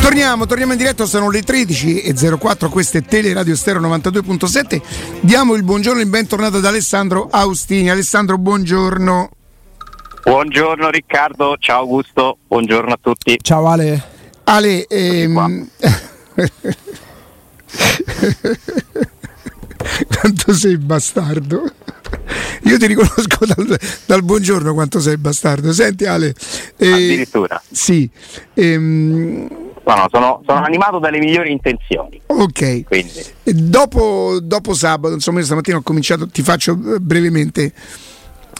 Torniamo in diretta, sono le 13.04, questa è Teleradio Stereo 92.7. Diamo il buongiorno e il bentornato ad Alessandro Austini. Alessandro, buongiorno. Buongiorno Riccardo, ciao Augusto, buongiorno a tutti. Ciao Ale. Ale, quanto sei bastardo. Io ti riconosco dal buongiorno quanto sei bastardo. Senti Ale, addirittura. Sì. No, sono animato dalle migliori intenzioni. Ok. Quindi. Dopo sabato, insomma, io stamattina ho cominciato, ti faccio brevemente.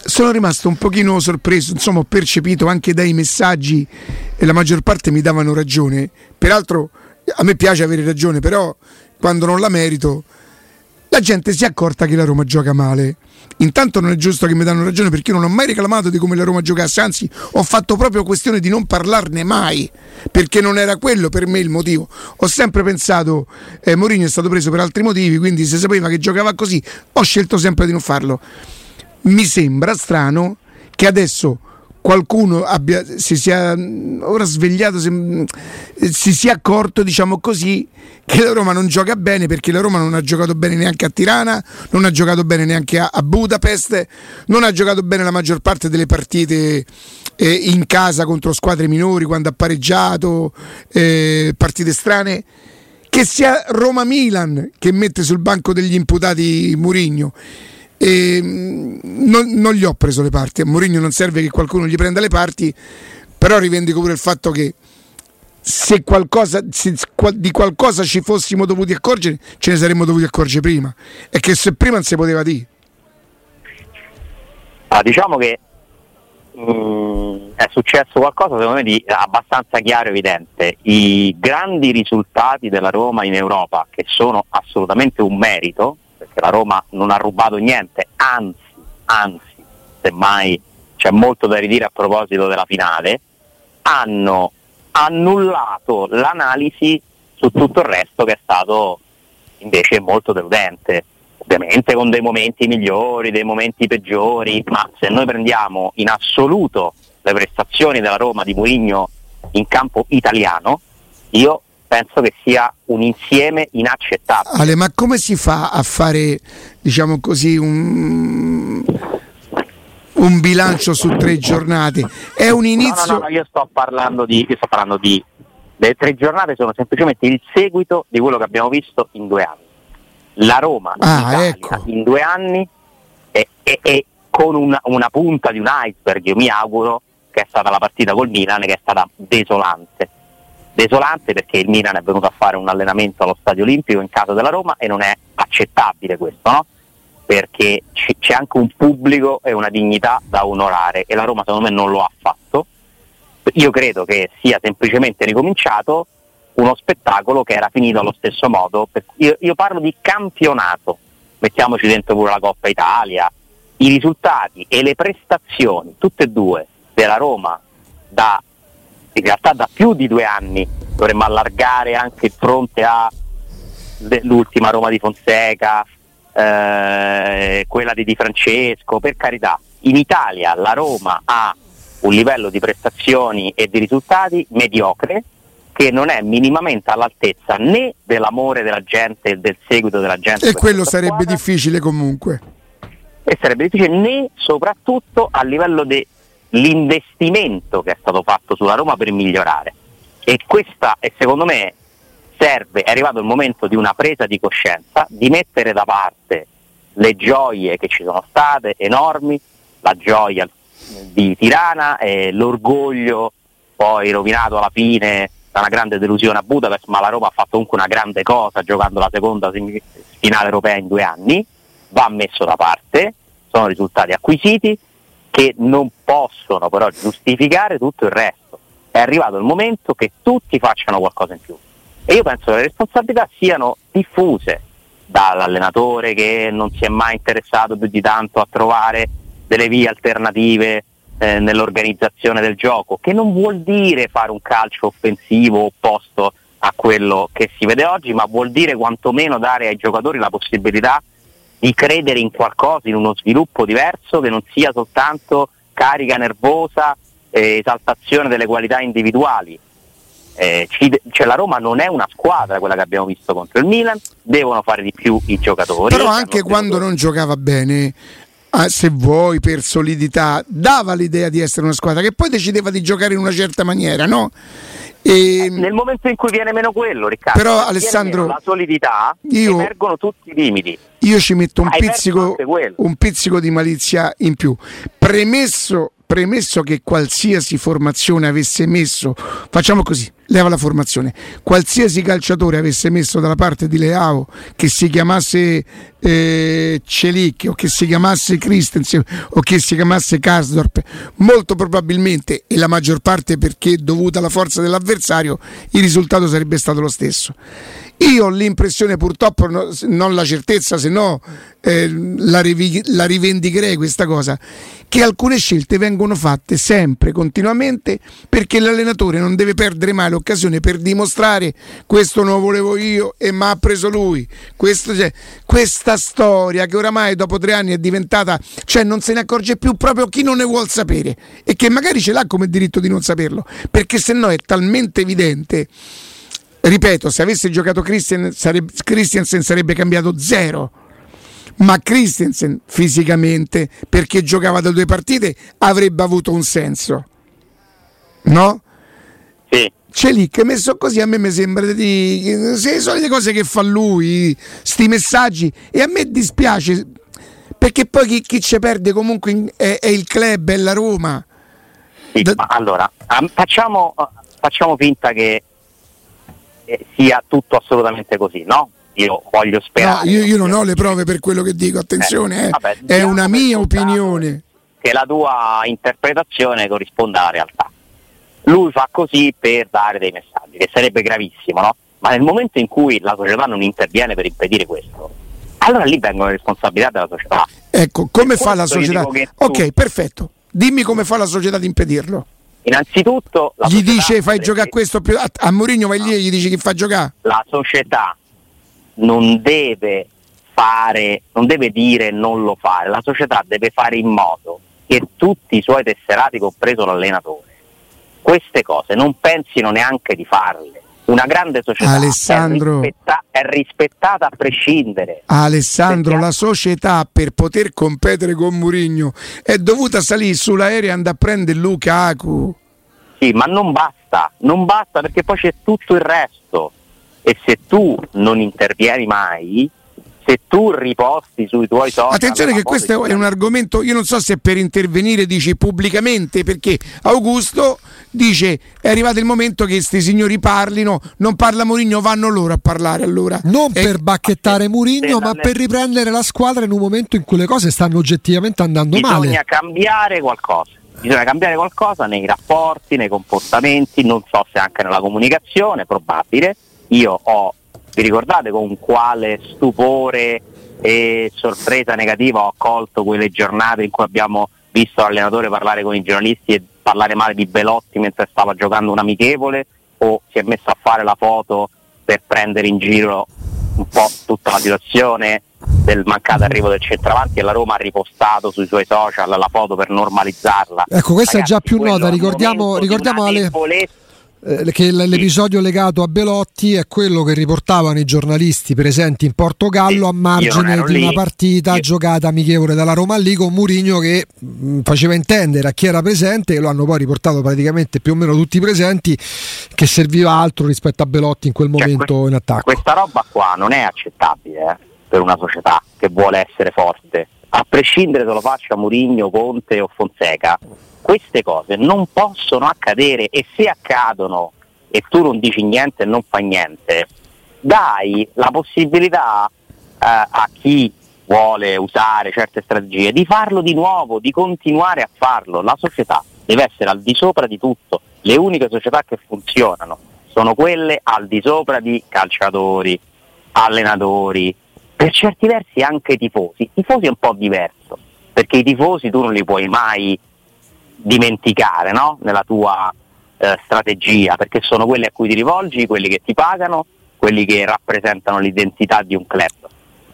Sono rimasto un pochino sorpreso, insomma, ho percepito anche dai messaggi e la maggior parte mi davano ragione. Peraltro a me piace avere ragione, però quando non la merito, la gente si è accorta che la Roma gioca male. Intanto non è giusto che mi danno ragione, perché io non ho mai reclamato di come la Roma giocasse, anzi ho fatto proprio questione di non parlarne mai, perché non era quello per me il motivo. Ho sempre pensato, Mourinho è stato preso per altri motivi, quindi se sapeva che giocava così ho scelto sempre di non farlo. Mi sembra strano che adesso qualcuno si sia ora svegliato, si sia accorto, diciamo così, che la Roma non gioca bene, perché la Roma non ha giocato bene neanche a Tirana, non ha giocato bene neanche a Budapest, non ha giocato bene la maggior parte delle partite in casa contro squadre minori, quando ha pareggiato, partite strane. Che sia Roma-Milan che mette sul banco degli imputati Mourinho. E non gli ho preso le parti. A Mourinho non serve che qualcuno gli prenda le parti, però rivendico pure il fatto che se di qualcosa ci fossimo dovuti accorgere, ce ne saremmo dovuti accorgere prima, e che se prima non si poteva dire. Diciamo che è successo qualcosa, secondo me, di abbastanza chiaro e evidente. I grandi risultati della Roma in Europa, che sono assolutamente un merito, perché la Roma non ha rubato niente, anzi, semmai c'è molto da ridire a proposito della finale, hanno annullato l'analisi su tutto il resto, che è stato invece molto deludente, ovviamente con dei momenti migliori, dei momenti peggiori, ma se noi prendiamo in assoluto le prestazioni della Roma di Mourinho in campo italiano, io penso che sia un insieme inaccettabile. Ale, ma come si fa a fare, diciamo così, un bilancio su 3 giornate? È un inizio. No, io sto parlando di le 3 giornate sono semplicemente il seguito di quello che abbiamo visto in 2 anni. La Roma ecco. In 2 anni e con una punta di un iceberg, io mi auguro, che è stata la partita col Milan, che è stata desolante, perché il Milan è venuto a fare un allenamento allo Stadio Olimpico in casa della Roma, e non è accettabile questo, no? Perché c'è anche un pubblico e una dignità da onorare, e la Roma secondo me non lo ha fatto. Io credo che sia semplicemente ricominciato uno spettacolo che era finito allo stesso modo. Io parlo di campionato, mettiamoci dentro pure la Coppa Italia. I risultati e le prestazioni, tutte e due, della Roma in realtà da più di 2 anni, dovremmo allargare anche il fronte all'ultima Roma di Fonseca, quella di Di Francesco, per carità. In Italia la Roma ha un livello di prestazioni e di risultati mediocre, che non è minimamente all'altezza né dell'amore della gente e del seguito della gente. E quello sarebbe difficile comunque. E sarebbe difficile, né soprattutto a livello l'investimento che è stato fatto sulla Roma per migliorare. E secondo me è arrivato il momento di una presa di coscienza, di mettere da parte le gioie che ci sono state, enormi, la gioia di Tirana, l'orgoglio poi rovinato alla fine da una grande delusione a Budapest, ma la Roma ha fatto comunque una grande cosa giocando la seconda finale europea in 2 anni, va messo da parte, sono risultati acquisiti che non possono però giustificare tutto il resto. è arrivato il momento che tutti facciano qualcosa in più. E io penso che le responsabilità siano diffuse, dall'allenatore che non si è mai interessato più di tanto a trovare delle vie alternative nell'organizzazione del gioco, che non vuol dire fare un calcio offensivo opposto a quello che si vede oggi, ma vuol dire quantomeno dare ai giocatori la possibilità di credere in qualcosa, in uno sviluppo diverso che non sia soltanto carica nervosa e esaltazione delle qualità individuali. La Roma non è una squadra quella che abbiamo visto contro il Milan, devono fare di più i giocatori. Però anche quando non giocava bene, se vuoi, per solidità, dava l'idea di essere una squadra che poi decideva di giocare in una certa maniera, no? Nel momento in cui viene meno quello, Riccardo, però Alessandro, la solidità, emergono tutti i limiti. Io ci metto un pizzico di malizia in più. Premesso che qualsiasi formazione avesse messo, facciamo così, leva la formazione, qualsiasi calciatore avesse messo dalla parte di Leao, che si chiamasse Celik, o che si chiamasse Christensen, o che si chiamasse Karsdorp, molto probabilmente, e la maggior parte perché dovuta alla forza dell'avversario, il risultato sarebbe stato lo stesso. Io ho l'impressione, purtroppo non la certezza, se no la rivendicherei questa cosa, che alcune scelte vengono fatte sempre, continuamente, perché l'allenatore non deve perdere mai l'occasione per dimostrare: questo non lo volevo io e mi ha preso lui. Questa storia che oramai dopo 3 anni è diventata, non se ne accorge più proprio chi non ne vuol sapere, e che magari ce l'ha come diritto di non saperlo, perché se no è talmente evidente. Ripeto, se avesse giocato Christensen sarebbe cambiato zero, ma Christensen fisicamente, perché giocava da 2 partite, avrebbe avuto un senso, no? Sì. Celik messo così a me mi sembra di le solite cose che fa lui, sti messaggi, e a me dispiace perché poi chi ci perde comunque è il club, è la Roma. Sì, ma allora facciamo finta che sia tutto assolutamente così, no? Io voglio sperare. No, io non ho le prove per quello che dico, attenzione, vabbè, è una mia opinione. Che la tua interpretazione corrisponda alla realtà. Lui fa così per dare dei messaggi, che sarebbe gravissimo, no? Ma nel momento in cui la società non interviene per impedire questo, allora lì vengono le responsabilità della società. Ecco, come fa la società? Ok, perfetto. Dimmi come fa la società ad impedirlo. Innanzitutto la gli dice fai giocare questo più a Mourinho, vai lì e gli dici chi fa giocare. La società non deve dire non lo fare, la società deve fare in modo che tutti i suoi tesserati, compreso l'allenatore, queste cose non pensino neanche di farle. Una grande società, Alessandro, è rispettata a prescindere. Alessandro, la società per poter competere con Mourinho è dovuta salire sull'aereo e andare a prendere Lukaku. Sì, ma non basta perché poi c'è tutto il resto, e se tu non intervieni mai, se tu riposti sui tuoi soldi. Attenzione che questo è un argomento, io non so se per intervenire dici pubblicamente, perché Augusto dice è arrivato il momento che questi signori parlino, non parla Mourinho, vanno loro a parlare allora. Non per bacchettare Mourinho, ma per riprendere la squadra in un momento in cui le cose stanno oggettivamente andando male. Bisogna cambiare qualcosa nei rapporti, nei comportamenti, non so se anche nella comunicazione, probabile. Vi ricordate con quale stupore e sorpresa negativa ho accolto quelle giornate in cui abbiamo visto l'allenatore parlare con i giornalisti e parlare male di Belotti mentre stava giocando un amichevole, o si è messo a fare la foto per prendere in giro un po' tutta la situazione del mancato arrivo del centravanti, e la Roma ha ripostato sui suoi social la foto per normalizzarla. Ecco, questa ragazzi, è già più nota, ricordiamo Ale, che l'episodio legato a Belotti è quello che riportavano i giornalisti presenti in Portogallo a margine di una partita giocata amichevole dalla Roma lì, con Mourinho che faceva intendere a chi era presente, e lo hanno poi riportato praticamente più o meno tutti i presenti, che serviva altro rispetto a Belotti in quel momento in attacco. Questa roba qua non è accettabile per una società che vuole essere forte, a prescindere se lo faccia Mourinho, Conte o Fonseca. Queste cose non possono accadere, e se accadono e tu non dici niente e non fai niente, dai la possibilità a chi vuole usare certe strategie di farlo di nuovo, di continuare a farlo. La società deve essere al di sopra di tutto. le uniche società che funzionano sono quelle al di sopra di calciatori, allenatori, per certi versi anche tifosi. Tifosi è un po' diverso, perché i tifosi tu non li puoi mai dimenticare, no? Nella tua strategia, perché sono quelli a cui ti rivolgi, quelli che ti pagano, quelli che rappresentano l'identità di un club.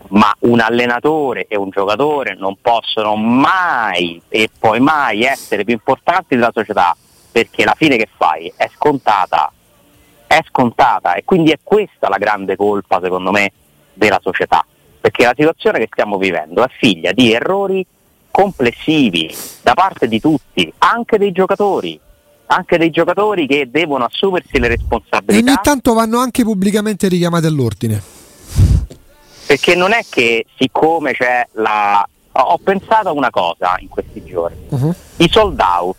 Ma un allenatore e un giocatore non possono mai e poi mai essere più importanti della società, perché la fine che fai è scontata, e quindi è questa la grande colpa, secondo me, della società, perché la situazione che stiamo vivendo è figlia di errori complessivi da parte di tutti, anche dei giocatori, che devono assumersi le responsabilità. E ogni tanto vanno anche pubblicamente richiamate all'ordine, perché non è che siccome c'è la... Ho pensato a una cosa in questi giorni, i sold out,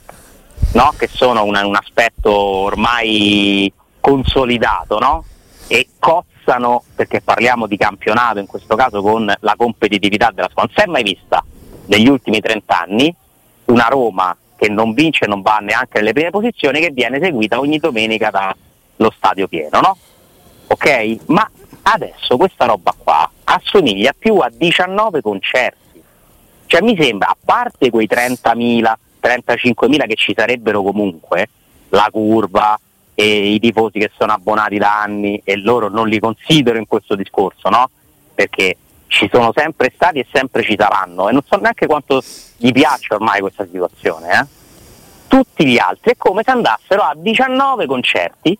no? Che sono un aspetto ormai consolidato, no? E cozzano, perché parliamo di campionato in questo caso, con la competitività della squadra. Non si è mai vista negli ultimi 30 anni una Roma che non vince e non va neanche nelle prime posizioni, che viene seguita ogni domenica dallo stadio pieno, no? Ok? Ma adesso questa roba qua assomiglia più a 19 concerti, cioè mi sembra, a parte quei 30.000, 35.000 che ci sarebbero comunque, la curva e i tifosi che sono abbonati da anni, e loro non li considero in questo discorso, no? Perché ci sono sempre stati e sempre ci saranno, e non so neanche quanto gli piaccia ormai questa situazione, eh? Tutti gli altri è come se andassero a 19 concerti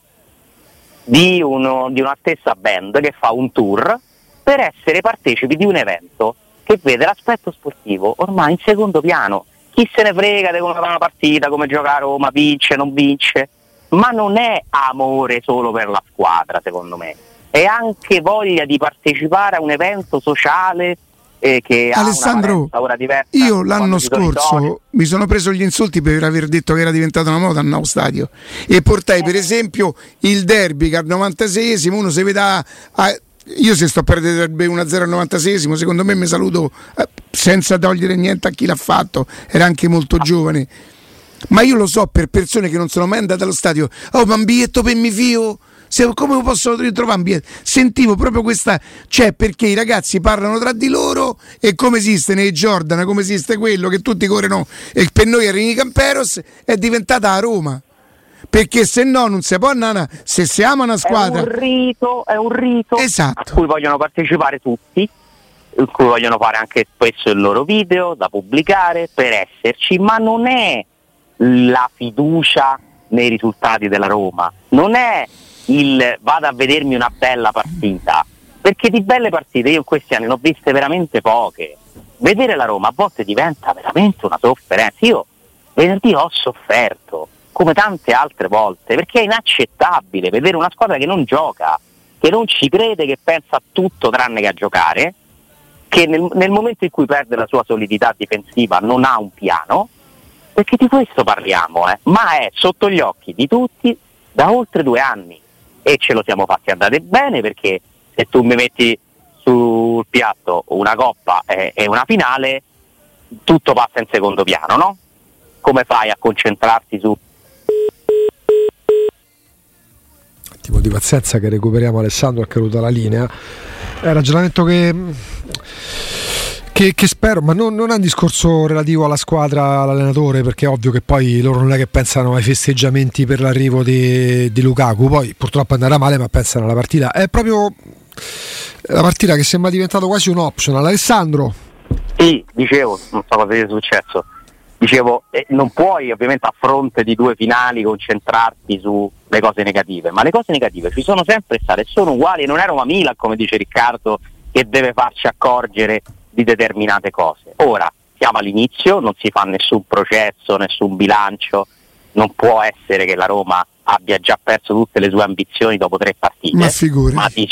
di una stessa band che fa un tour, per essere partecipi di un evento che vede l'aspetto sportivo ormai in secondo piano. Chi se ne frega di come va una partita, come gioca a Roma, vince, non vince, ma non è amore solo per la squadra, secondo me, è anche voglia di partecipare a un evento sociale. Che Alessandro, ora diversa, io l'anno scorso mi sono preso gli insulti per aver detto che era diventata una moda al nuovo stadio, e portai per esempio il derby, che al 96esimo uno si vede io se sto a perdere 1-0 al 96esimo, secondo me mi saluto senza togliere niente a chi l'ha fatto, era anche molto giovane, ma io lo so per persone che non sono mai andate allo stadio, oh, ma un biglietto per mio figlio, come posso ritrovare un biglietto? Sentivo proprio questa, cioè, perché i ragazzi parlano tra di loro, e come esiste nei Jordan, come esiste quello che tutti corrono, e per noi Arini Camperos è diventata a Roma, perché se no non si può andare, se si ama una squadra è un rito esatto, a cui vogliono partecipare tutti, in cui vogliono fare anche spesso il loro video da pubblicare per esserci, ma non è la fiducia nei risultati della Roma, non è il vado a vedermi una bella partita, perché di belle partite io in questi anni ne ho viste veramente poche. Vedere la Roma a volte diventa veramente una sofferenza. Io venerdì ho sofferto come tante altre volte, perché è inaccettabile vedere una squadra che non gioca, che non ci crede, che pensa a tutto tranne che a giocare, che nel momento in cui perde la sua solidità difensiva non ha un piano, perché di questo parliamo, ma è sotto gli occhi di tutti da oltre 2 anni. E ce lo siamo fatti andare bene, perché se tu mi metti sul piatto una coppa e una finale, tutto passa in secondo piano, no? Come fai a concentrarti su... Tipo di pazienza che recuperiamo Alessandro, è caduta la linea. È un ragionamento che spero, ma non è un discorso relativo alla squadra, all'allenatore, perché è ovvio che poi loro non è che pensano ai festeggiamenti per l'arrivo di Lukaku, poi purtroppo andrà male, ma pensano alla partita. È proprio la partita che sembra diventata quasi un optional. Alessandro? Sì, dicevo, non so cosa sia successo, non puoi ovviamente a fronte di 2 finali concentrarti sulle cose negative, ma le cose negative ci sono sempre state, sono uguali, non era una Milan, come dice Riccardo, che deve farci accorgere di determinate cose. Ora siamo all'inizio, non si fa nessun processo, nessun bilancio, non può essere che la Roma abbia già perso tutte le sue ambizioni dopo 3 partite, ma di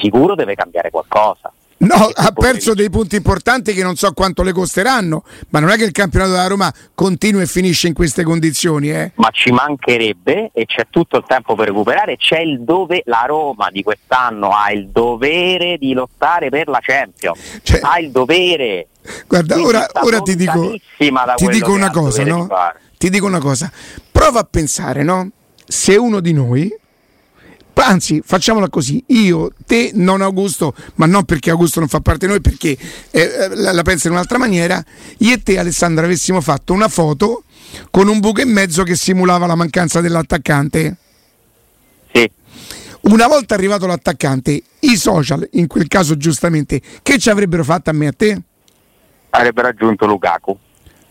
sicuro deve cambiare qualcosa. No, ha perso dei punti importanti che non so quanto le costeranno, ma non è che il campionato della Roma continua e finisce in queste condizioni, Ma ci mancherebbe, e c'è tutto il tempo per recuperare, c'è il dove la Roma di quest'anno ha il dovere di lottare per la Champions, cioè, ha il dovere. Guarda, ora ti dico una cosa, no? ti dico una cosa, prova a pensare, no? Se uno di noi, anzi facciamola così, io, te, non Augusto, ma non perché Augusto non fa parte di noi, perché la pensa in un'altra maniera, io e te Alessandro avessimo fatto una foto con un buco in mezzo che simulava la mancanza dell'attaccante. Sì. Una volta arrivato l'attaccante, i social, in quel caso giustamente, che ci avrebbero fatto a me e a te? Avrebbero aggiunto Lukaku.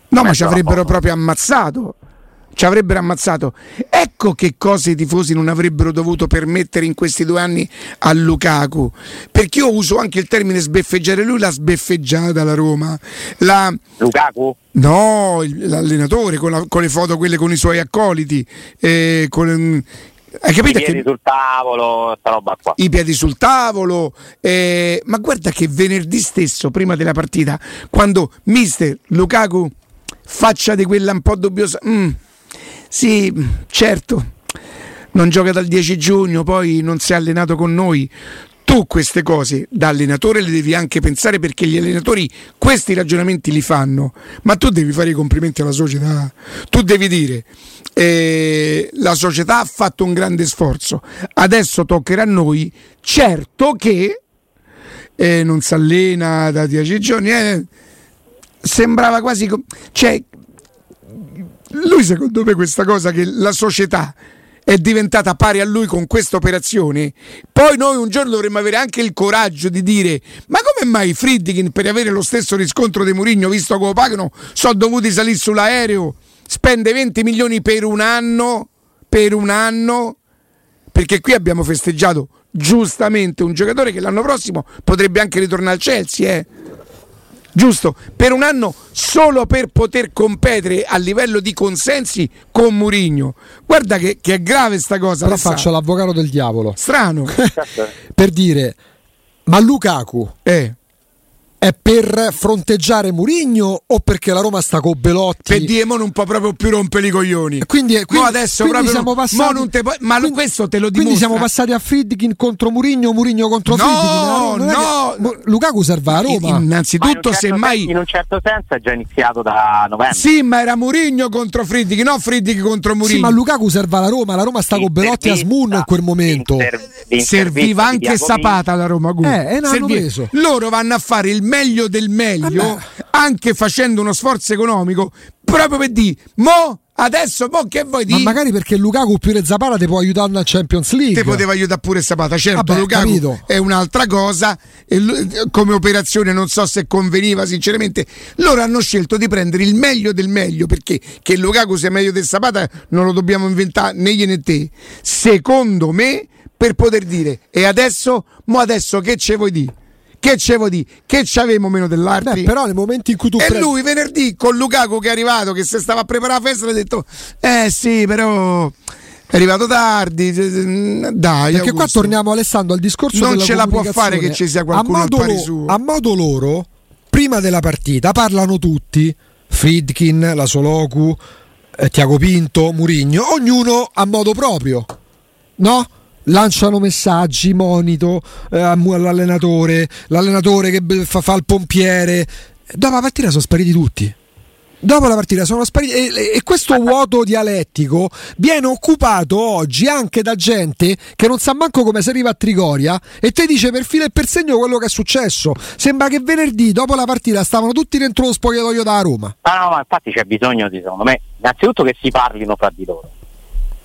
No, ma ci avrebbero proprio ammazzato. Ci avrebbero ammazzato. Ecco che cose i tifosi non avrebbero dovuto permettere in questi 2 anni a Lukaku. Perché io uso anche il termine sbeffeggiare, lui l'ha sbeffeggiata la Roma. Lukaku? No, l'allenatore con le foto quelle con i suoi accoliti. Hai capito? I piedi sul tavolo, sta roba qua. I piedi sul tavolo. Ma guarda che venerdì stesso, prima della partita, quando mister Lukaku faccia di quella un po' dubbiosa. Sì, certo, non gioca dal 10 giugno, poi non si è allenato con noi. Tu queste cose da allenatore le devi anche pensare, perché gli allenatori questi ragionamenti li fanno, ma tu devi fare i complimenti alla società, tu devi dire la società ha fatto un grande sforzo, adesso toccherà a noi, certo che non si allena da 10 giorni, sembrava quasi lui, secondo me questa cosa che la società è diventata pari a lui con questa operazione, poi noi un giorno dovremmo avere anche il coraggio di dire: ma come mai Friedkin, per avere lo stesso riscontro di Mourinho, visto che lo pagano, sono dovuti salire sull'aereo, spende 20 milioni per un anno, perché qui abbiamo festeggiato giustamente un giocatore che l'anno prossimo potrebbe anche ritornare al Chelsea, giusto, per un anno solo per poter competere a livello di consensi con Mourinho. Guarda che è grave sta cosa. Però faccio l'avvocato del diavolo. Strano. Per dire, ma Lukaku è per fronteggiare Mourinho o perché la Roma sta con Belotti? Per dire mo non può proprio più rompere i coglioni. Quindi adesso quindi proprio siamo passati, non te, ma quindi, questo te lo dimostra. Quindi siamo passati a Friedkin contro Mourinho contro Friedkin. No, Lukaku serve a Roma. Innanzitutto, in un certo senso è già iniziato da novembre. Sì, ma era Mourinho contro Friedkin, no Friedkin contro Mourinho. Sì, ma Lukaku serve alla Roma, la Roma sta con Belotti a Smun in quel momento. Serviva anche Zapata alla Roma. Hanno preso. Loro vanno a fare il meglio del meglio, anche facendo uno sforzo economico, proprio per dire adesso che vuoi dire? Ma magari perché Lukaku più le Zapata ti può aiutare alla Champions League, te poteva aiutare pure Zapata, certo. Vabbè, Lukaku capito. È un'altra cosa, e come operazione non so se conveniva sinceramente. Loro hanno scelto di prendere il meglio del meglio, perché che Lukaku sia meglio del Zapata non lo dobbiamo inventare né io né te, secondo me, per poter dire e adesso che ce vuoi dire? Che c'avevo meno dell'arte? Però nel momento in cui tu lui venerdì con Lukaku che è arrivato, che si stava a preparare la festa, ha detto sì, però è arrivato tardi. Dai, perché Augusto, qua torniamo Alessandro al discorso non della ce la può fare che ci sia qualcuno al pari suo. A modo loro, prima della partita parlano tutti, Friedkin, la Soloku, Tiago Pinto, Mourinho, ognuno a modo proprio, no? Lanciano messaggi, monito all'allenatore che fa il pompiere. Dopo la partita sono spariti tutti. E questo vuoto dialettico viene occupato oggi anche da gente che non sa manco come si arriva a Trigoria e te dice per filo e per segno quello che è successo. Sembra che venerdì dopo la partita stavano tutti dentro lo spogliatoio da Roma. No, ma infatti c'è bisogno, secondo me, innanzitutto che si parlino fra di loro,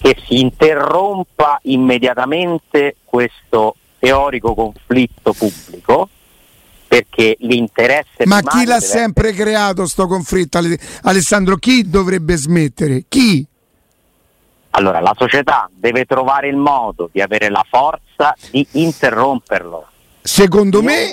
che si interrompa immediatamente questo teorico conflitto pubblico, perché l'interesse... Ma chi l'ha sempre creato sto conflitto, Alessandro? Chi dovrebbe smettere? Chi? Allora, la società deve trovare il modo di avere la forza di interromperlo. Secondo me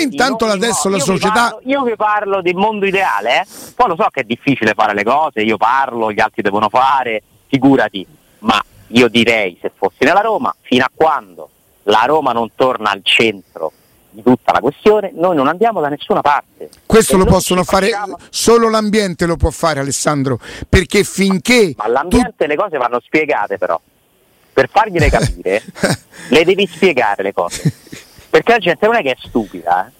intanto adesso la società... Io vi parlo del mondo ideale, poi lo so che è difficile fare le cose, io parlo, gli altri devono fare... Figurati, ma io direi, se fossi nella Roma, fino a quando la Roma non torna al centro di tutta la questione, noi non andiamo da nessuna parte. Questo lo possono fare, solo l'ambiente lo può fare, Alessandro, perché finché... Ma all'ambiente le cose vanno spiegate, però, per fargliele capire, le devi spiegare le cose, perché la gente non è che è stupida,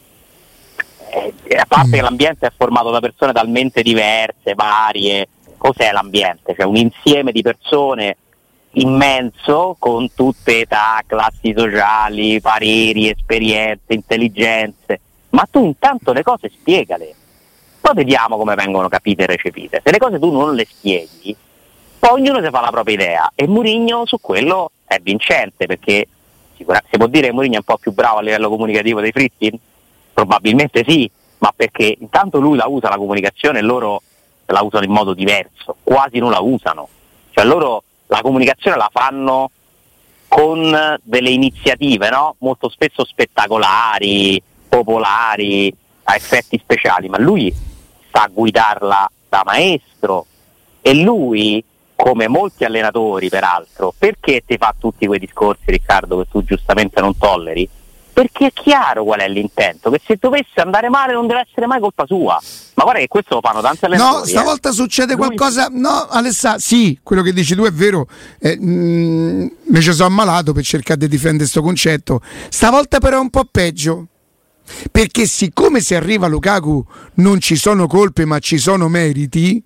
a parte che l'ambiente è formato da persone talmente diverse, varie... cos'è l'ambiente? Cioè un insieme di persone immenso, con tutte età, classi sociali, pareri, esperienze, intelligenze, ma tu intanto le cose spiegale, poi vediamo come vengono capite e recepite. Se le cose tu non le spieghi, poi ognuno si fa la propria idea, e Mourinho su quello è vincente, perché si può dire che Mourinho è un po' più bravo a livello comunicativo dei Friedkin? Probabilmente sì, ma perché intanto lui la usa la comunicazione e loro la usano in modo diverso, quasi non la usano, cioè loro la comunicazione la fanno con delle iniziative, no? Molto spesso spettacolari, popolari, a effetti speciali, ma lui sa guidarla da maestro, e lui, come molti allenatori peraltro, perché ti fa tutti quei discorsi, Riccardo, che tu giustamente non tolleri? Perché è chiaro qual è l'intento, che se dovesse andare male non deve essere mai colpa sua. Ma guarda che questo lo fanno tanti allenatori. No, stavolta succede qualcosa. No, Alessà, sì, quello che dici tu è vero. Me ci sono ammalato per cercare di difendere sto concetto. Stavolta però è un po' peggio, perché siccome se arriva Lukaku non ci sono colpe ma ci sono meriti,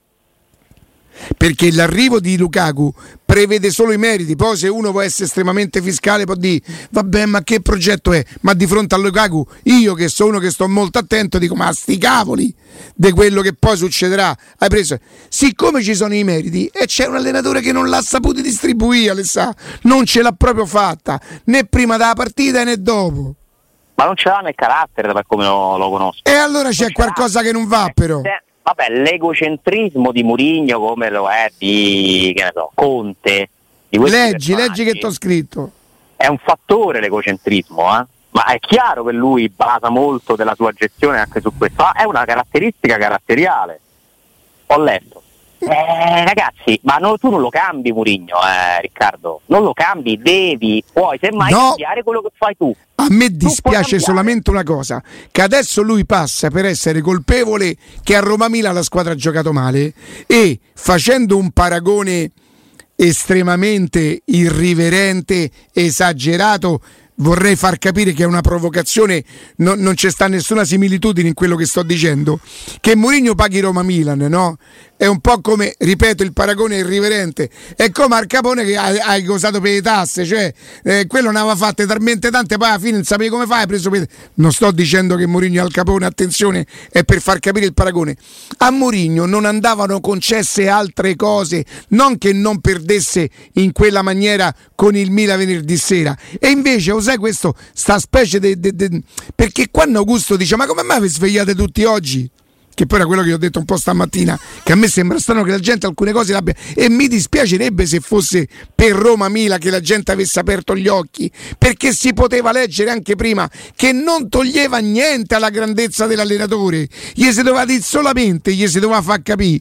perché l'arrivo di Lukaku prevede solo i meriti. Poi se uno può essere estremamente fiscale può dire vabbè, ma che progetto è? Ma di fronte a Lukaku, io che sono uno che sto molto attento, dico ma sti cavoli di quello che poi succederà. Hai preso, siccome ci sono i meriti, e c'è un allenatore che non l'ha saputo distribuire, Alessà, non ce l'ha proprio fatta, né prima della partita né dopo. Ma non ce l'ha nel carattere, per come lo conosco. E allora c'è qualcosa che non va, però. Vabbè, l'egocentrismo di Mourinho, come lo è di, che ne so, Conte, di leggi che t'ho scritto, è un fattore l'egocentrismo, ma è chiaro che lui basa molto della sua gestione anche su questo, è una caratteristica caratteriale, ho letto. Ragazzi, ma no, tu non lo cambi Mourinho, Riccardo, non lo cambi, puoi semmai cambiare quello che fai tu. A me dispiace solamente una cosa, che adesso lui passa per essere colpevole che a Roma-Milan la squadra ha giocato male, e facendo un paragone estremamente irriverente, esagerato, vorrei far capire che è una provocazione, non c'è sta nessuna similitudine in quello che sto dicendo, che Mourinho paghi Roma-Milan, no? È un po' come, ripeto, il paragone irriverente, è come Al Capone che hai usato per le tasse, cioè quello ne aveva fatte talmente tante, poi alla fine non sapevi come fai, hai preso per... Non sto dicendo che Mourinho è Al Capone, attenzione, è per far capire il paragone. A Mourinho non andavano concesse altre cose, non che non perdesse in quella maniera con il Milan venerdì sera, e invece sai questo, sta specie perché quando Augusto dice ma come mai vi svegliate tutti oggi, che poi era quello che ho detto un po' stamattina, che a me sembra strano che la gente alcune cose l'abbia, e mi dispiacerebbe se fosse per Roma-Milan che la gente avesse aperto gli occhi, perché si poteva leggere anche prima che non toglieva niente alla grandezza dell'allenatore, gli si doveva dire solamente, gli si doveva far capire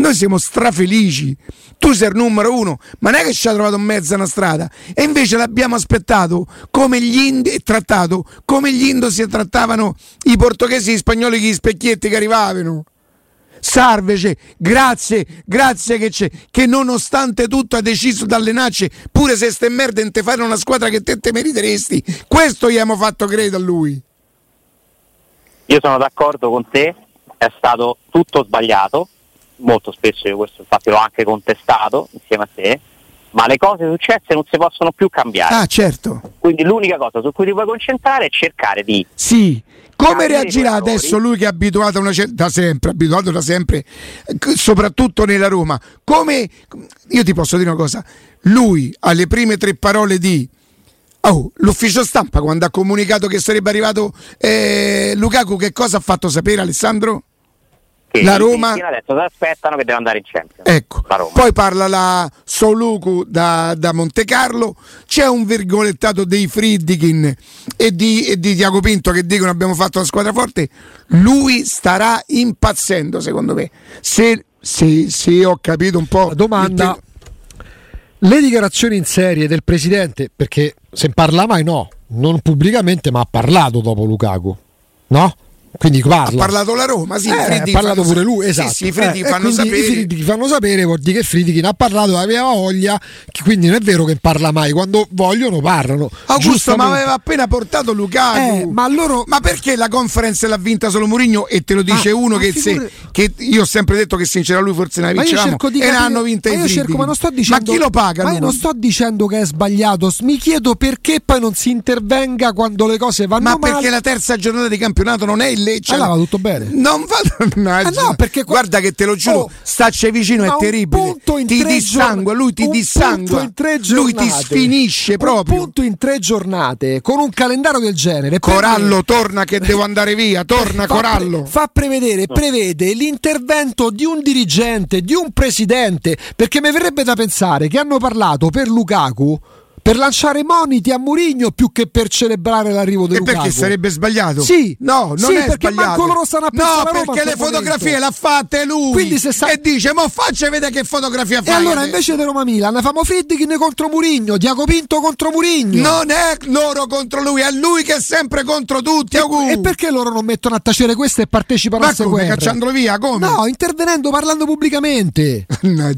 noi siamo strafelici, tu sei il numero uno, ma non è che ci ha trovato in mezzo a una strada, e invece l'abbiamo aspettato come gli trattato come gli indosi trattavano i portoghesi e gli spagnoli, gli specchietti che arrivavano. Sarvece, grazie che c'è, che nonostante tutto ha deciso di allenarci, pure se ste merda in te fare una squadra che te meriteresti. Questo gli abbiamo fatto credere a lui. Io sono d'accordo con te, è stato tutto sbagliato. Molto spesso io questo infatti l'ho anche contestato insieme a te, ma le cose successe non si possono più cambiare. Ah, certo. Quindi l'unica cosa su cui ti puoi concentrare è cercare di... Sì, come reagirà adesso lui che è abituato da sempre, soprattutto nella Roma? Come... Io ti posso dire una cosa, lui alle prime tre parole di... l'ufficio stampa quando ha comunicato che sarebbe arrivato Lukaku, che cosa ha fatto sapere, Alessandro? Che la Roma adesso si aspettano che deve andare in Champions. Ecco, poi parla la Soluku da Monte Carlo, c'è un virgolettato dei Friedkin e di Tiago Pinto che dicono abbiamo fatto una squadra forte. Lui starà impazzendo, secondo me, se ho capito un po'. La domanda, le dichiarazioni in serie del presidente, perché se parla mai, non pubblicamente, ma ha parlato dopo Lukaku, no? Quindi parla. Ha parlato la Roma, sì, ha parlato pure lui, esatto. Sì, i Friedkin fanno sapere, vuol dire che Friedkin ha parlato, aveva voglia, quindi non è vero che parla mai, quando vogliono parlano. Augusto, ma aveva appena portato Lukaku. Ma loro, ma perché la conference l'ha vinta solo Mourinho? E te lo dice uno che, se, che io ho sempre detto che se c'era lui forse ne vincevamo, e l'hanno vinta i Friedkin. Ma non sto dicendo, ma chi lo paga? Ma io non sto dicendo che è sbagliato, mi chiedo perché poi non si intervenga quando le cose vanno male. Ma perché la terza giornata di campionato non è Lecce, allora va tutto bene, non va, no, perché guarda che te lo giuro, stacci vicino è terribile, ti dissangua lui, ti dissangua lui, ti sfinisce proprio un punto in tre giornate con un calendario del genere. Corallo, torna che devo andare via, torna Corallo, fa prevedere, prevede l'intervento di un dirigente, di un presidente, perché mi verrebbe da pensare che hanno parlato per Lukaku per lanciare moniti a Mourinho più che per celebrare l'arrivo del Lukaku. E perché sarebbe sbagliato? Sì, no, non sì, è perché sbagliato. Manco loro stanno a pensare, no, perché le fotografie l'ha fatte lui. Quindi se e dice, mo faccia vedere che fotografia fa. E allora invece di Roma Milan famo Friedkin contro Mourinho, Tiago Pinto contro Mourinho. Non è loro contro lui, è lui che è sempre contro tutti. E perché loro non mettono a tacere questo e partecipano a queste guerre? Cacciandolo via, come? No, intervenendo, parlando pubblicamente. Ma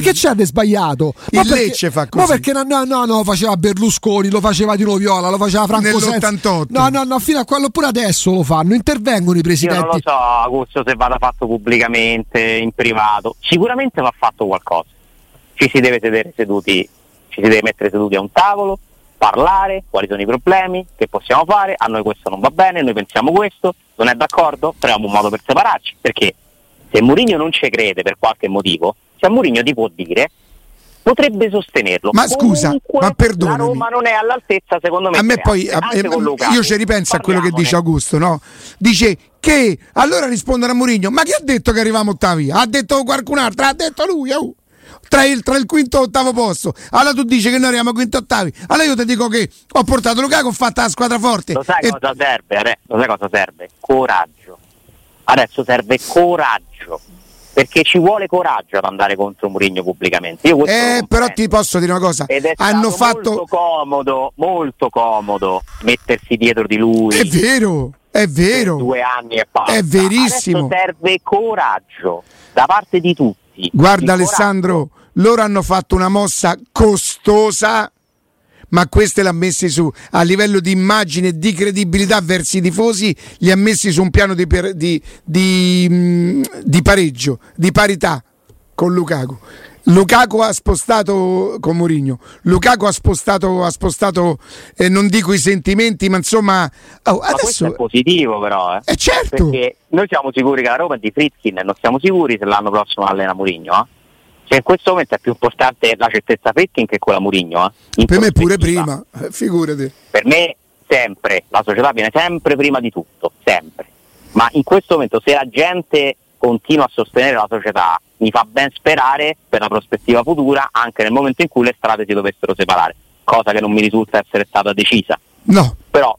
che c'è di sbagliato? Ma il Lecce fa così. Ma perché no, faceva Berlusconi, lo faceva Di Noviola, lo faceva Franco nell'88. No, fino a quello, pure adesso lo fanno, intervengono i presidenti. Io non lo so, Augusto, se vada fatto pubblicamente, in privato, sicuramente va fatto qualcosa. Ci si deve sedere seduti, ci si deve mettere seduti a un tavolo, parlare, quali sono i problemi, che possiamo fare, a noi questo non va bene, noi pensiamo questo, non è d'accordo, troviamo un modo per separarci, perché se Mourinho non ci crede per qualche motivo, se Mourinho ti può dire, potrebbe sostenerlo. Ma scusa, ma perdonami, la Roma non è all'altezza, secondo me. A me poi io ci ripenso a quello che dice Augusto, no? Dice che allora rispondono a Mourinho, ma chi ha detto che arriviamo ottavi? Ha detto qualcun altro, ha detto lui, tra il quinto e ottavo posto. Allora tu dici che noi arriviamo quinto ottavi, allora io ti dico che ho portato Lukaku, ho fatto la squadra forte. Lo sai cosa serve? Lo sai cosa serve? Coraggio. Adesso serve coraggio, perché ci vuole coraggio ad andare contro Mourinho pubblicamente. Io però ti posso dire una cosa, hanno fatto molto comodo mettersi dietro di lui. È vero. 2 anni e passa. È verissimo. Adesso serve coraggio da parte di tutti. Guarda Alessandro, loro hanno fatto una mossa costosa, ma queste l'ha messi su, a livello di immagine e di credibilità verso i tifosi, li ha messi su un piano di pareggio, di parità con Lukaku. Lukaku ha spostato con Mourinho, Lukaku ha spostato non dico i sentimenti, ma insomma adesso... Ma questo è positivo però, è certo, perché noi siamo sicuri che la Roma è di Friedkin, non siamo sicuri se l'anno prossimo allena Mourinho, cioè in questo momento è più importante la certezza Friedkin che quella Mourinho, per me pure prima, figurati, per me sempre la società viene sempre prima di tutto, sempre, ma in questo momento se la gente continua a sostenere la società mi fa ben sperare per la prospettiva futura, anche nel momento in cui le strade si dovessero separare, cosa che non mi risulta essere stata decisa, no, però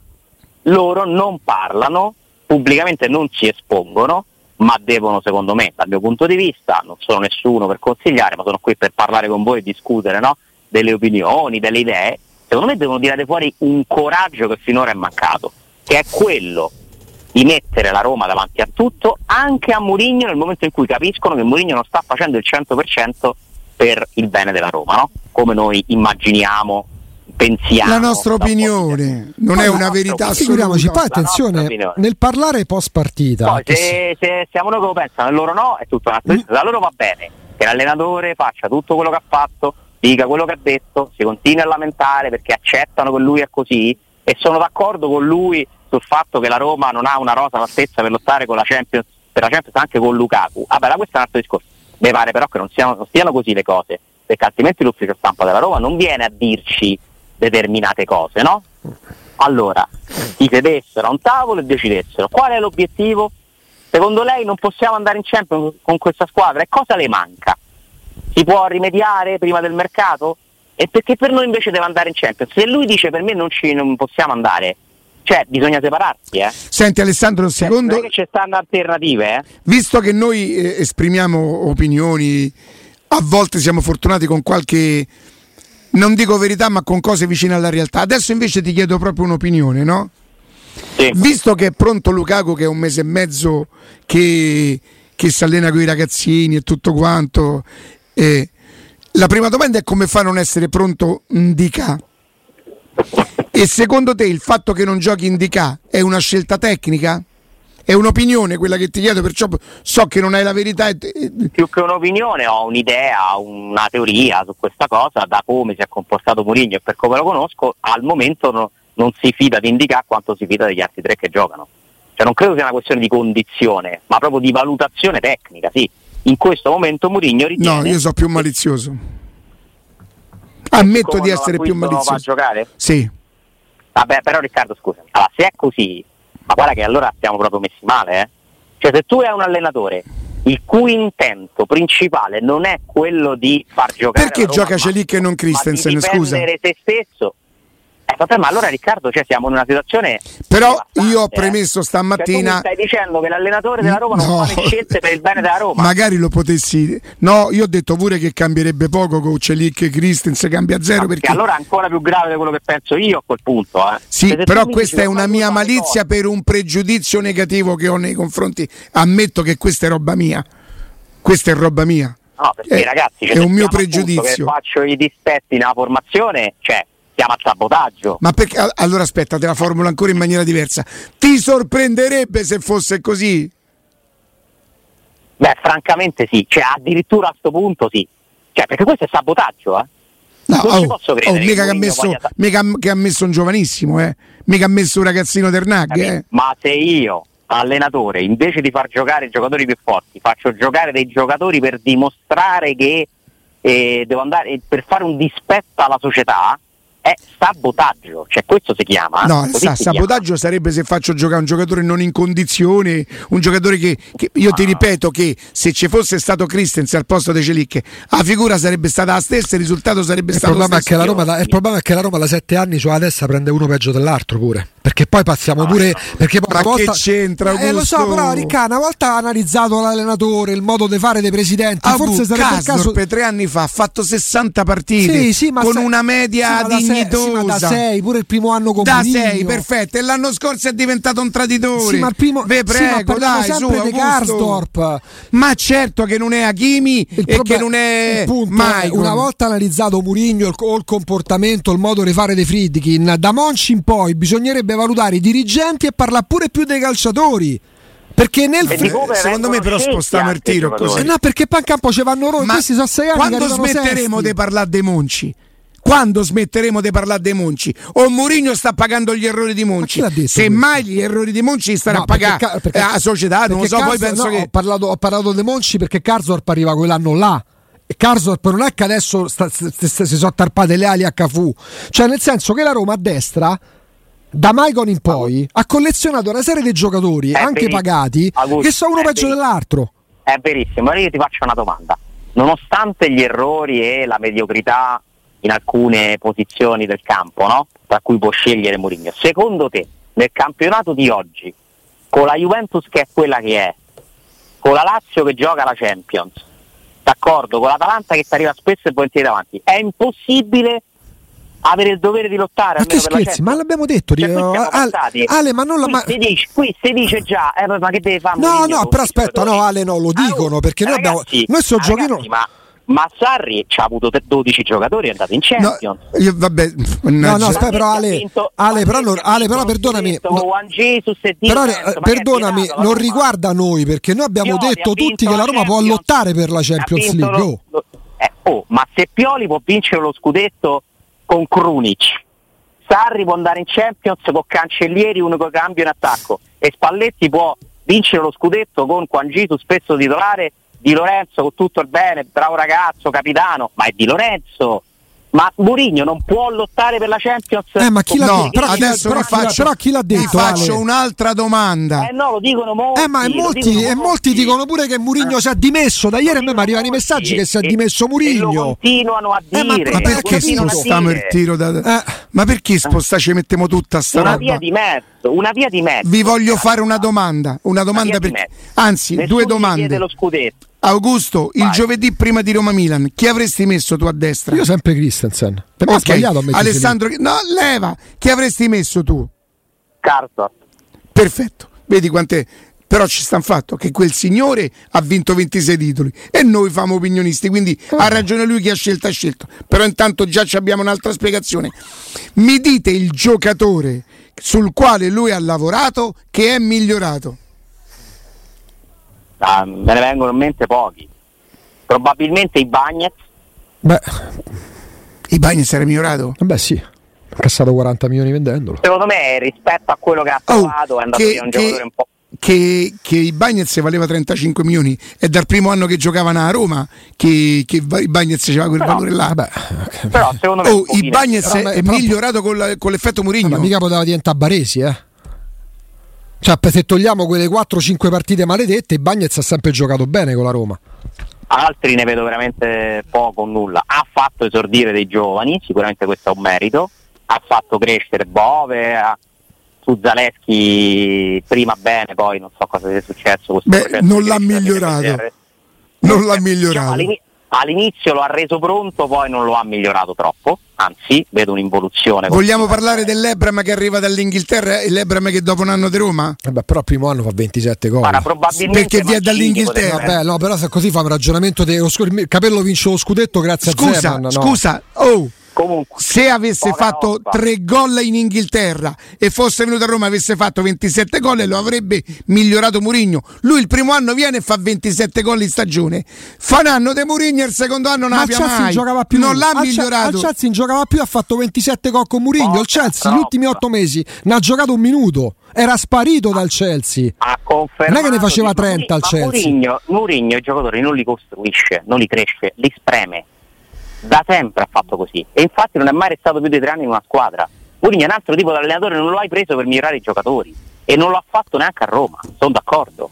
loro non parlano pubblicamente, non si espongono, ma devono, secondo me, dal mio punto di vista, non sono nessuno per consigliare, ma sono qui per parlare con voi e discutere, no? Delle opinioni, delle idee, secondo me devono tirare fuori un coraggio che finora è mancato, che è quello di mettere la Roma davanti a tutto, anche a Mourinho, nel momento in cui capiscono che Mourinho non sta facendo il 100% per il bene della Roma, no? Come noi immaginiamo, pensiamo, la nostra opinione non è una verità assoluta. Figuriamoci, poi attenzione nel parlare post partita, poi se siamo noi che lo pensano e loro no, è tutto un altro da loro. Va bene che l'allenatore faccia tutto quello che ha fatto, dica quello che ha detto, si continua a lamentare perché accettano che lui è così, e sono d'accordo con lui sul fatto che la Roma non ha una rosa all'altezza per lottare con la Champions, per la Champions anche con Lukaku. Vabbè, questo è un altro discorso, mi pare però che non stiano così le cose, perché altrimenti l'ufficio stampa della Roma non viene a dirci determinate cose, no? Allora si sedessero a un tavolo e decidessero qual è l'obiettivo. Secondo lei non possiamo andare in Champions con questa squadra, e cosa le manca? Si può rimediare prima del mercato? E perché per noi invece deve andare in Champions? Se lui dice per me non possiamo andare, cioè bisogna separarsi, eh. Senti Alessandro, un secondo, non è che ci stanno alternative, eh? Visto che noi esprimiamo opinioni, a volte siamo fortunati con qualche, non dico verità, ma con cose vicine alla realtà. Adesso invece ti chiedo proprio un'opinione, no? Sì. Visto che è pronto Lukaku, che è un mese e mezzo che si allena con i ragazzini e tutto quanto, la prima domanda è come fa a non essere pronto Ndicka? E secondo te il fatto che non giochi Ndicka è una scelta tecnica? È un'opinione quella che ti chiedo, perciò so che non hai la verità. Più che un'opinione ho un'idea, una teoria su questa cosa, da come si è comportato Mourinho e per come lo conosco, al momento non si fida di Ndicka quanto si fida degli altri tre che giocano. Cioè non credo sia una questione di condizione, ma proprio di valutazione tecnica, sì. In questo momento Mourinho ritiene... No, io sono più malizioso. Ammetto di essere più malizioso. Non va a giocare? Sì. Vabbè, però Riccardo, scusa, allora, se è così... Ma guarda che allora siamo proprio messi male, eh? Cioè se tu hai un allenatore il cui intento principale non è quello di far giocare... Perché Roma, gioca Celik e non Christensen, scusa? Ma di difendere se stesso. Ma allora Riccardo, cioè, siamo in una situazione... Però io ho premesso stamattina... Cioè, tu mi stai dicendo che l'allenatore della Roma non fa le scelte per il bene della Roma? Magari lo potessi... No, io ho detto pure che cambierebbe poco con Celik e Christensen, cambia zero, perché allora è ancora più grave di quello che penso io a quel punto, eh. Sì, però questa è una mia malizia per un pregiudizio negativo che ho nei confronti. Ammetto che questa è roba mia. Questa è roba mia. No, perché ragazzi... È un mio pregiudizio. Che faccio i dispetti nella formazione, cioè... chiama sabotaggio. Ma perché? Allora aspetta, te la formulo ancora in maniera diversa. Ti sorprenderebbe se fosse così? Beh, francamente sì, cioè addirittura a sto punto sì. Cioè, perché questo è sabotaggio, eh? No, non ci posso credere. Mica ha messo un giovanissimo, eh? Mica ha messo un ragazzino del Nag, eh? Ma se io, allenatore, invece di far giocare i giocatori più forti, faccio giocare dei giocatori per dimostrare che devo andare per fare un dispetto alla società, è sabotaggio, cioè questo si chiama. No, sabotaggio sarebbe se faccio giocare un giocatore non in condizione, un giocatore che io ti ripeto che se ci fosse stato Christensen al posto di Celik, la figura sarebbe stata la stessa, il risultato sarebbe stato lo stesso. Il problema è che la Roma da 7 anni sulla testa prende uno peggio dell'altro pure, perché poi passiamo pure, perché una volta che c'entra Augusto? Lo so, però Riccardo, una volta analizzato l'allenatore, il modo di fare dei presidenti, forse sarebbe il caso. Per 3 anni fa ha fatto 60 partite con una media di da 6, pure il primo anno con Mourinho. Da 6, perfetto. E l'anno scorso è diventato un traditore. Sì, ma il primo... Ve prego, dai, su, Augusto. Karsdorp. Ma certo che non è Hakimi e che non è Maicon. Una volta analizzato Mourinho o il comportamento, il modo di fare dei Friedkin, da Monchi in poi bisognerebbe valutare i dirigenti e parlare pure più dei calciatori. Perché secondo me però spostiamo il tiro così. No, perché poi in campo ci vanno loro. Questi sono 6 anni. Quando smetteremo di parlare dei Monchi? Quando smetteremo di parlare dei Monchi? O Mourinho sta pagando gli errori di Monchi? Semmai gli errori di Monchi starà a pagare la società. Non lo so, poi penso che... Ho parlato dei Monchi perché Karsdorp arriva quell'anno là. E Karsdorp non è che adesso si sono tarpate le ali a Cafu. Cioè nel senso che la Roma a destra, da Maicon in poi, ha collezionato una serie di giocatori, anche pagati, che sono uno peggio dell'altro. È verissimo. Io ti faccio una domanda. Nonostante gli errori e la mediocrità in alcune posizioni del campo, no? Tra cui può scegliere Mourinho. Secondo te, nel campionato di oggi, con la Juventus che è quella che è, con la Lazio che gioca la Champions, d'accordo, con l'Atalanta che si arriva spesso e volentieri davanti, è impossibile avere il dovere di lottare? Ma che scherzi, ma l'abbiamo detto, cioè, Ale, ma non la qui si dice già, ma che deve fare? No, però aspetta, no Ale, no, lo dicono, perché ragazzi, noi sono giochino. Ma Sarri ci ha avuto 12 giocatori, è andato in Champions. Aspetta, però Ale, però perdonami. Perdonami, non riguarda noi, perché noi abbiamo detto tutti che la Roma può lottare per la Champions League. Ma se Pioli può vincere lo scudetto con Krunic, Sarri può andare in Champions con Cancellieri, unico cambio in attacco, e Spalletti può vincere lo scudetto con Juan Jesus spesso titolare, Di Lorenzo con tutto il bene, bravo ragazzo, capitano, ma è Di Lorenzo. Ma Mourinho non può lottare per la Champions? Ma chi l'ha detto? Però adesso chi l'ha detto? Faccio un'altra domanda. No, lo dicono molti. Molti dicono pure che Mourinho si è dimesso. Da ieri a me mi arrivano i messaggi che si è dimesso Mourinho. Lo continuano a dire. Ma perché spostiamo il tiro? Ma perché ci mettiamo tutta sta roba? Una via di mezzo. Vi voglio fare una domanda. Due domande. Dello scudetto. Augusto, vai. Il giovedì prima di Roma-Milan, chi avresti messo tu a destra? Io sempre Christensen. Per me è sbagliato a Alessandro, chi avresti messo tu? Karsdorp. perfetto, vedi quant'è. Però ci stanno fatto che quel signore ha vinto 26 titoli e noi famo opinionisti, quindi ha ragione lui, chi ha scelto, però intanto già ci abbiamo un'altra spiegazione. Mi dite il giocatore sul quale lui ha lavorato che è migliorato? Ah, me ne vengono in mente pochi, probabilmente Ibañez. Beh, Ibañez era migliorato? Beh sì, ha cassato 40 milioni vendendolo. Secondo me rispetto a quello che ha trovato è andato via un giocatore un po'. Che Ibañez valeva 35 milioni, è dal primo anno che giocavano a Roma che Ibañez aveva quel valore là. Però secondo me Ibañez è migliorato con l'effetto Mourinho. Ma mica poteva diventare Baresi, eh? Cioè, se togliamo quelle 4-5 partite maledette, Ibañez ha sempre giocato bene con la Roma. Altri ne vedo veramente poco o nulla. Ha fatto esordire dei giovani, sicuramente questo è un merito. Ha fatto crescere Bove, Zaleschi prima bene, poi non so cosa sia successo. Beh, non l'ha migliorato, non l'ha migliorato. All'inizio lo ha reso pronto, poi non lo ha migliorato troppo, anzi vedo un'involuzione. Vogliamo parlare dell'Ebram che arriva dall'Inghilterra e l'Ebram che dopo un anno di Roma? Beh, però primo anno fa 27 gol. Perché vi è dall'Inghilterra. Vabbè, no, però se così fa un ragionamento Capello vince lo scudetto grazie a Zeman. Scusa, comunque, se avesse fatto 3 gol in Inghilterra e fosse venuto a Roma avesse fatto 27 gol e lo avrebbe migliorato Mourinho. Lui il primo anno viene e fa 27 gol in stagione, fa un anno di Mourinho e il secondo anno non abbia mai, non l'ha migliorato. Il Chelsea non giocava più, ha fatto 27 gol con Mourinho. Il Chelsea negli ultimi 8 mesi ne ha giocato un minuto, era sparito dal Chelsea, non è che ne faceva 30 al Chelsea. Mourinho i giocatori non li costruisce, non li cresce, li spreme. Da sempre ha fatto così e infatti non è mai restato più di 3 anni in una squadra. Mourinho è un altro tipo di allenatore, non lo hai preso per migliorare i giocatori e non lo ha fatto neanche a Roma, sono d'accordo.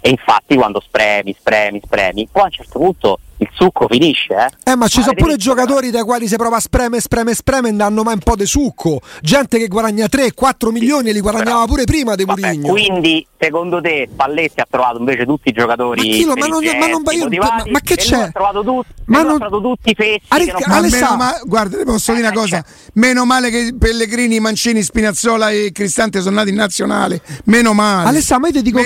E infatti quando spremi poi a un certo punto il succo finisce, ma ci sono pure giocatori dai quali si prova a spreme e non hanno mai un po' di succo, gente che guadagna 3-4 milioni e li guadagnava pure prima di Mourinho. Quindi secondo te Spalletti ha trovato invece tutti i giocatori ma che c'è? Ha trovato tutti, tutti fessi guarda, ti posso dire una cosa, meno male che Pellegrini, Mancini, Spinazzola e Cristante sono nati in nazionale, meno male. Alessandro, ma io ti dico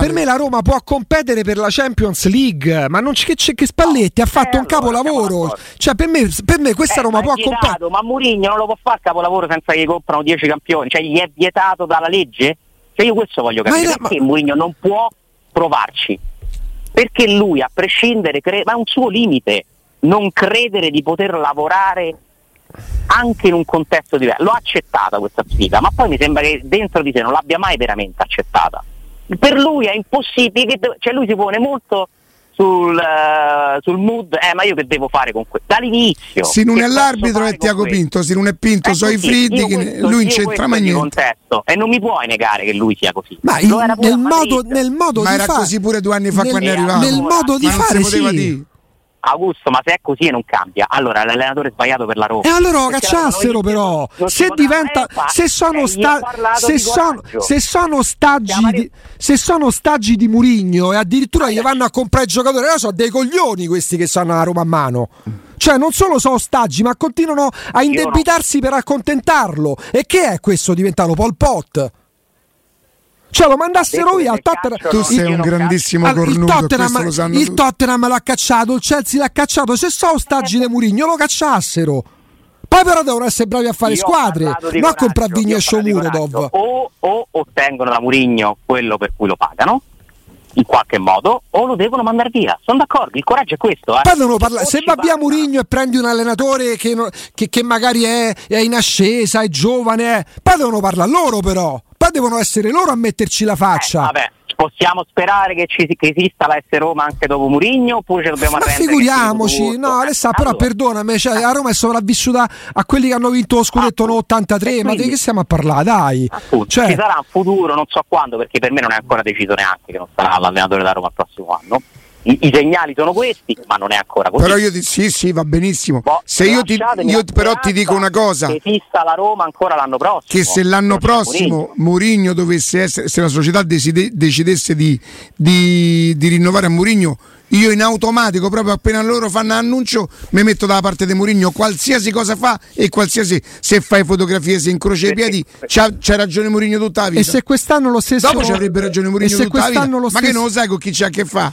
per me la Roma può competere per la Champions League, ma non che Spalletti ha fatto un capolavoro, cioè per me questa Roma può accompagnare. Ma Mourinho non lo può fare capolavoro senza che comprano 10 campioni, cioè gli è vietato dalla legge? Cioè io questo voglio capire, perché Mourinho non può provarci, perché lui a prescindere ma è un suo limite non credere di poter lavorare anche in un contesto diverso. L'ho accettata questa sfida, ma poi mi sembra che dentro di sé non l'abbia mai veramente accettata. Per lui è impossibile, cioè lui si pone molto sul mood, ma io che devo fare con questo dall'inizio? Se non è l'arbitro è Tiago Pinto, se non è Pinto i Friedkin, lui c'entra mai niente. E non mi puoi negare che lui sia così. Ma nel modo ma era così pure 2 anni fa quando è arrivato. Nel modo di fare sì. Augusto, ma se è così e non cambia, allora l'allenatore è sbagliato per la Roma. E allora cacciassero però, se sono ostaggi di Mourinho e addirittura gli vanno a comprare i giocatori, allora sono dei coglioni questi che stanno alla Roma a mano. Cioè non solo sono ostaggi, ma continuano a indebitarsi per accontentarlo. E che è questo diventato Pol Pot? Cioè lo mandassero via al Tottenham. Tu sei un grandissimo cornuto, il Tottenham l'ha cacciato, il Chelsea l'ha cacciato. Se so ostaggi di Mourinho lo cacciassero. Poi però devono essere bravi a fare squadre, non a comprare Vigna e Shomurodov. O ottengono da Mourinho quello per cui lo pagano in qualche modo, o lo devono mandare via. Sono d'accordo, il coraggio è questo. Se va via Mourinho e prendi un allenatore che magari è in ascesa, è giovane, poi devono parlare loro però. Poi devono essere loro a metterci la faccia. Vabbè, possiamo sperare che esista la S Roma anche dopo Mourinho, oppure ci dobbiamo arrendere? Figuriamoci, no Alessandro, però perdonami, cioè, la Roma è sopravvissuta a quelli che hanno vinto lo scudetto nel 83, ma di che stiamo a parlare, dai? Ci sarà un futuro, non so quando, perché per me non è ancora deciso neanche che non sarà l'allenatore della Roma il prossimo anno. I segnali sono questi, ma non è ancora così. Però io sì, va benissimo. Se però ti dico una cosa: che esista la Roma ancora l'anno prossimo. Che se l'anno prossimo Mourinho dovesse essere, se la società decidesse di rinnovare a Mourinho, io in automatico, proprio appena loro fanno annuncio, mi metto dalla parte di Mourinho, qualsiasi cosa fa e qualsiasi, se fai fotografie, se incrocia i piedi, c'ha ragione Mourinho tutta la vita. E se quest'anno lo stesso, dopo ci avrebbe ragione Mourinho tutta la vita, ma che non lo sai con chi c'ha che fa.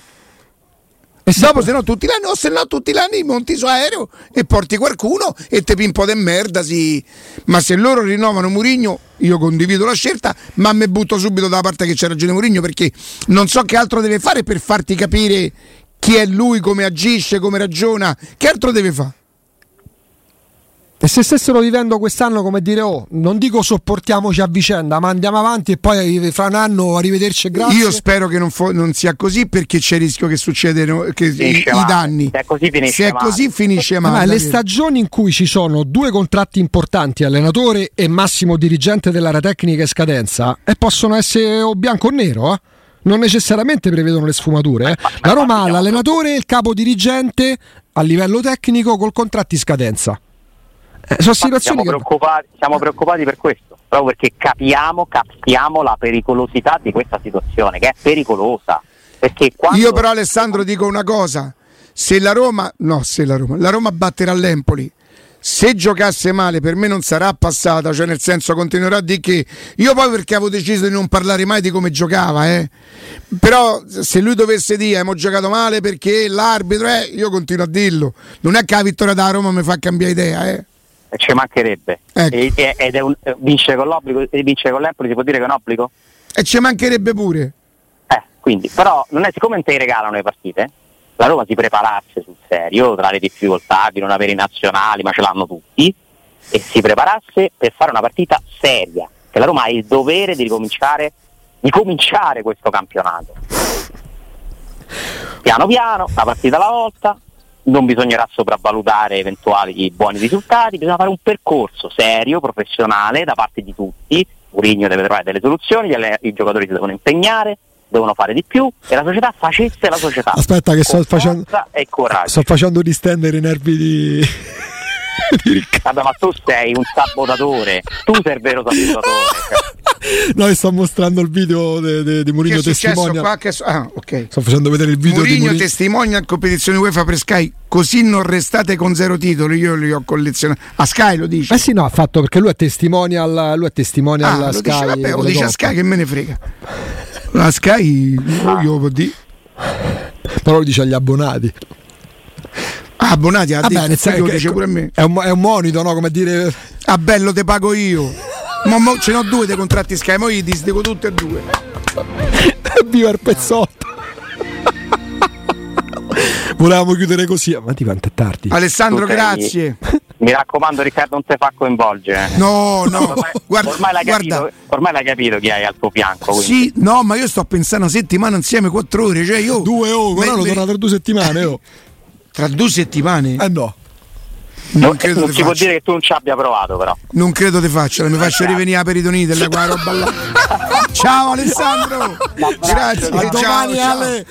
E dopo se no tutti l'anno, o se no tutti l'anno monti su aereo e porti qualcuno e te pimpo de merda, sì. Ma se loro rinnovano Mourinho, io condivido la scelta, ma me butto subito dalla parte che c'è ragione Mourinho, perché non so che altro deve fare per farti capire chi è lui, come agisce, come ragiona, che altro deve fare. E se stessero vivendo quest'anno, come dire, non dico sopportiamoci a vicenda, ma andiamo avanti e poi fra un anno arrivederci e grazie. Io spero che non sia così, perché c'è il rischio che succedano i danni. Se è così finisce male. Le stagioni in cui ci sono due contratti importanti, allenatore e massimo dirigente dell'area tecnica e scadenza, e possono essere o bianco o nero, eh? Non necessariamente prevedono le sfumature. La Roma ha l'allenatore e il capo dirigente a livello tecnico col contratto in scadenza. Siamo preoccupati per questo, proprio perché capiamo la pericolosità di questa situazione, che è pericolosa, perché quando... Io però, Alessandro, dico una cosa: se la Roma batterà l'Empoli, se giocasse male per me non sarà passata, cioè nel senso continuerà a dire che io poi, perché avevo deciso di non parlare mai di come giocava, però se lui dovesse dire abbiamo giocato male perché l'arbitro io continuo a dirlo, non è che la vittoria da Roma mi fa cambiare idea, ci mancherebbe, ecco. Ed è vince con l'obbligo, vince con l'Empoli, si può dire che è un obbligo? E ci mancherebbe pure, quindi però non è, siccome non te regalano le partite, la Roma si preparasse sul serio, tra le difficoltà di non avere i nazionali, ma ce l'hanno tutti, e si preparasse per fare una partita seria, che la Roma ha il dovere di ricominciare questo campionato piano piano, una partita alla volta. Non bisognerà sopravvalutare eventuali buoni risultati, bisogna fare un percorso serio, professionale, da parte di tutti. Mourinho deve trovare delle soluzioni, i giocatori si devono impegnare, devono fare di più, e la società facesse la società. Aspetta che sto facendo distendere i nervi di... Vabbè, ma tu sei un sabotatore, tu sei il vero sabotatore. Noi sto mostrando il video di Mourinho testimonia qua, sto facendo vedere il video Mourinho testimonia competizione UEFA per Sky, così non restate con zero titoli. Io li ho collezionati, a Sky lo dice, sì, no, ha fatto, perché lui è testimonial alla Sky, lo dice a Sky, che me ne frega la Sky, io lo può dire, però lo dice agli abbonati. Abbonati a bene, dice pure a me. È un monito, no? Come dire, bello, te pago io. Ma ce n'ho due dei contratti Sky, mo gli disdico tutti e due. Viva il pezzotto. Volevamo chiudere così, avanti quanto è tardi. Alessandro, grazie. Mi raccomando, Riccardo, non te fa coinvolgere. No. Ormai l'hai capito chi hai al tuo fianco. Quindi. Sì, no, ma io sto pensando una settimana insieme, 4 ore, cioè io. 2 ore, però l'ho tornato per 2 settimane, oh. Tra 2 settimane? No. Non si può dire che tu non ci abbia provato, però. Non credo ti faccia, mi faccio rivenire la peritonite. Ciao Alessandro! Grazie, ciao.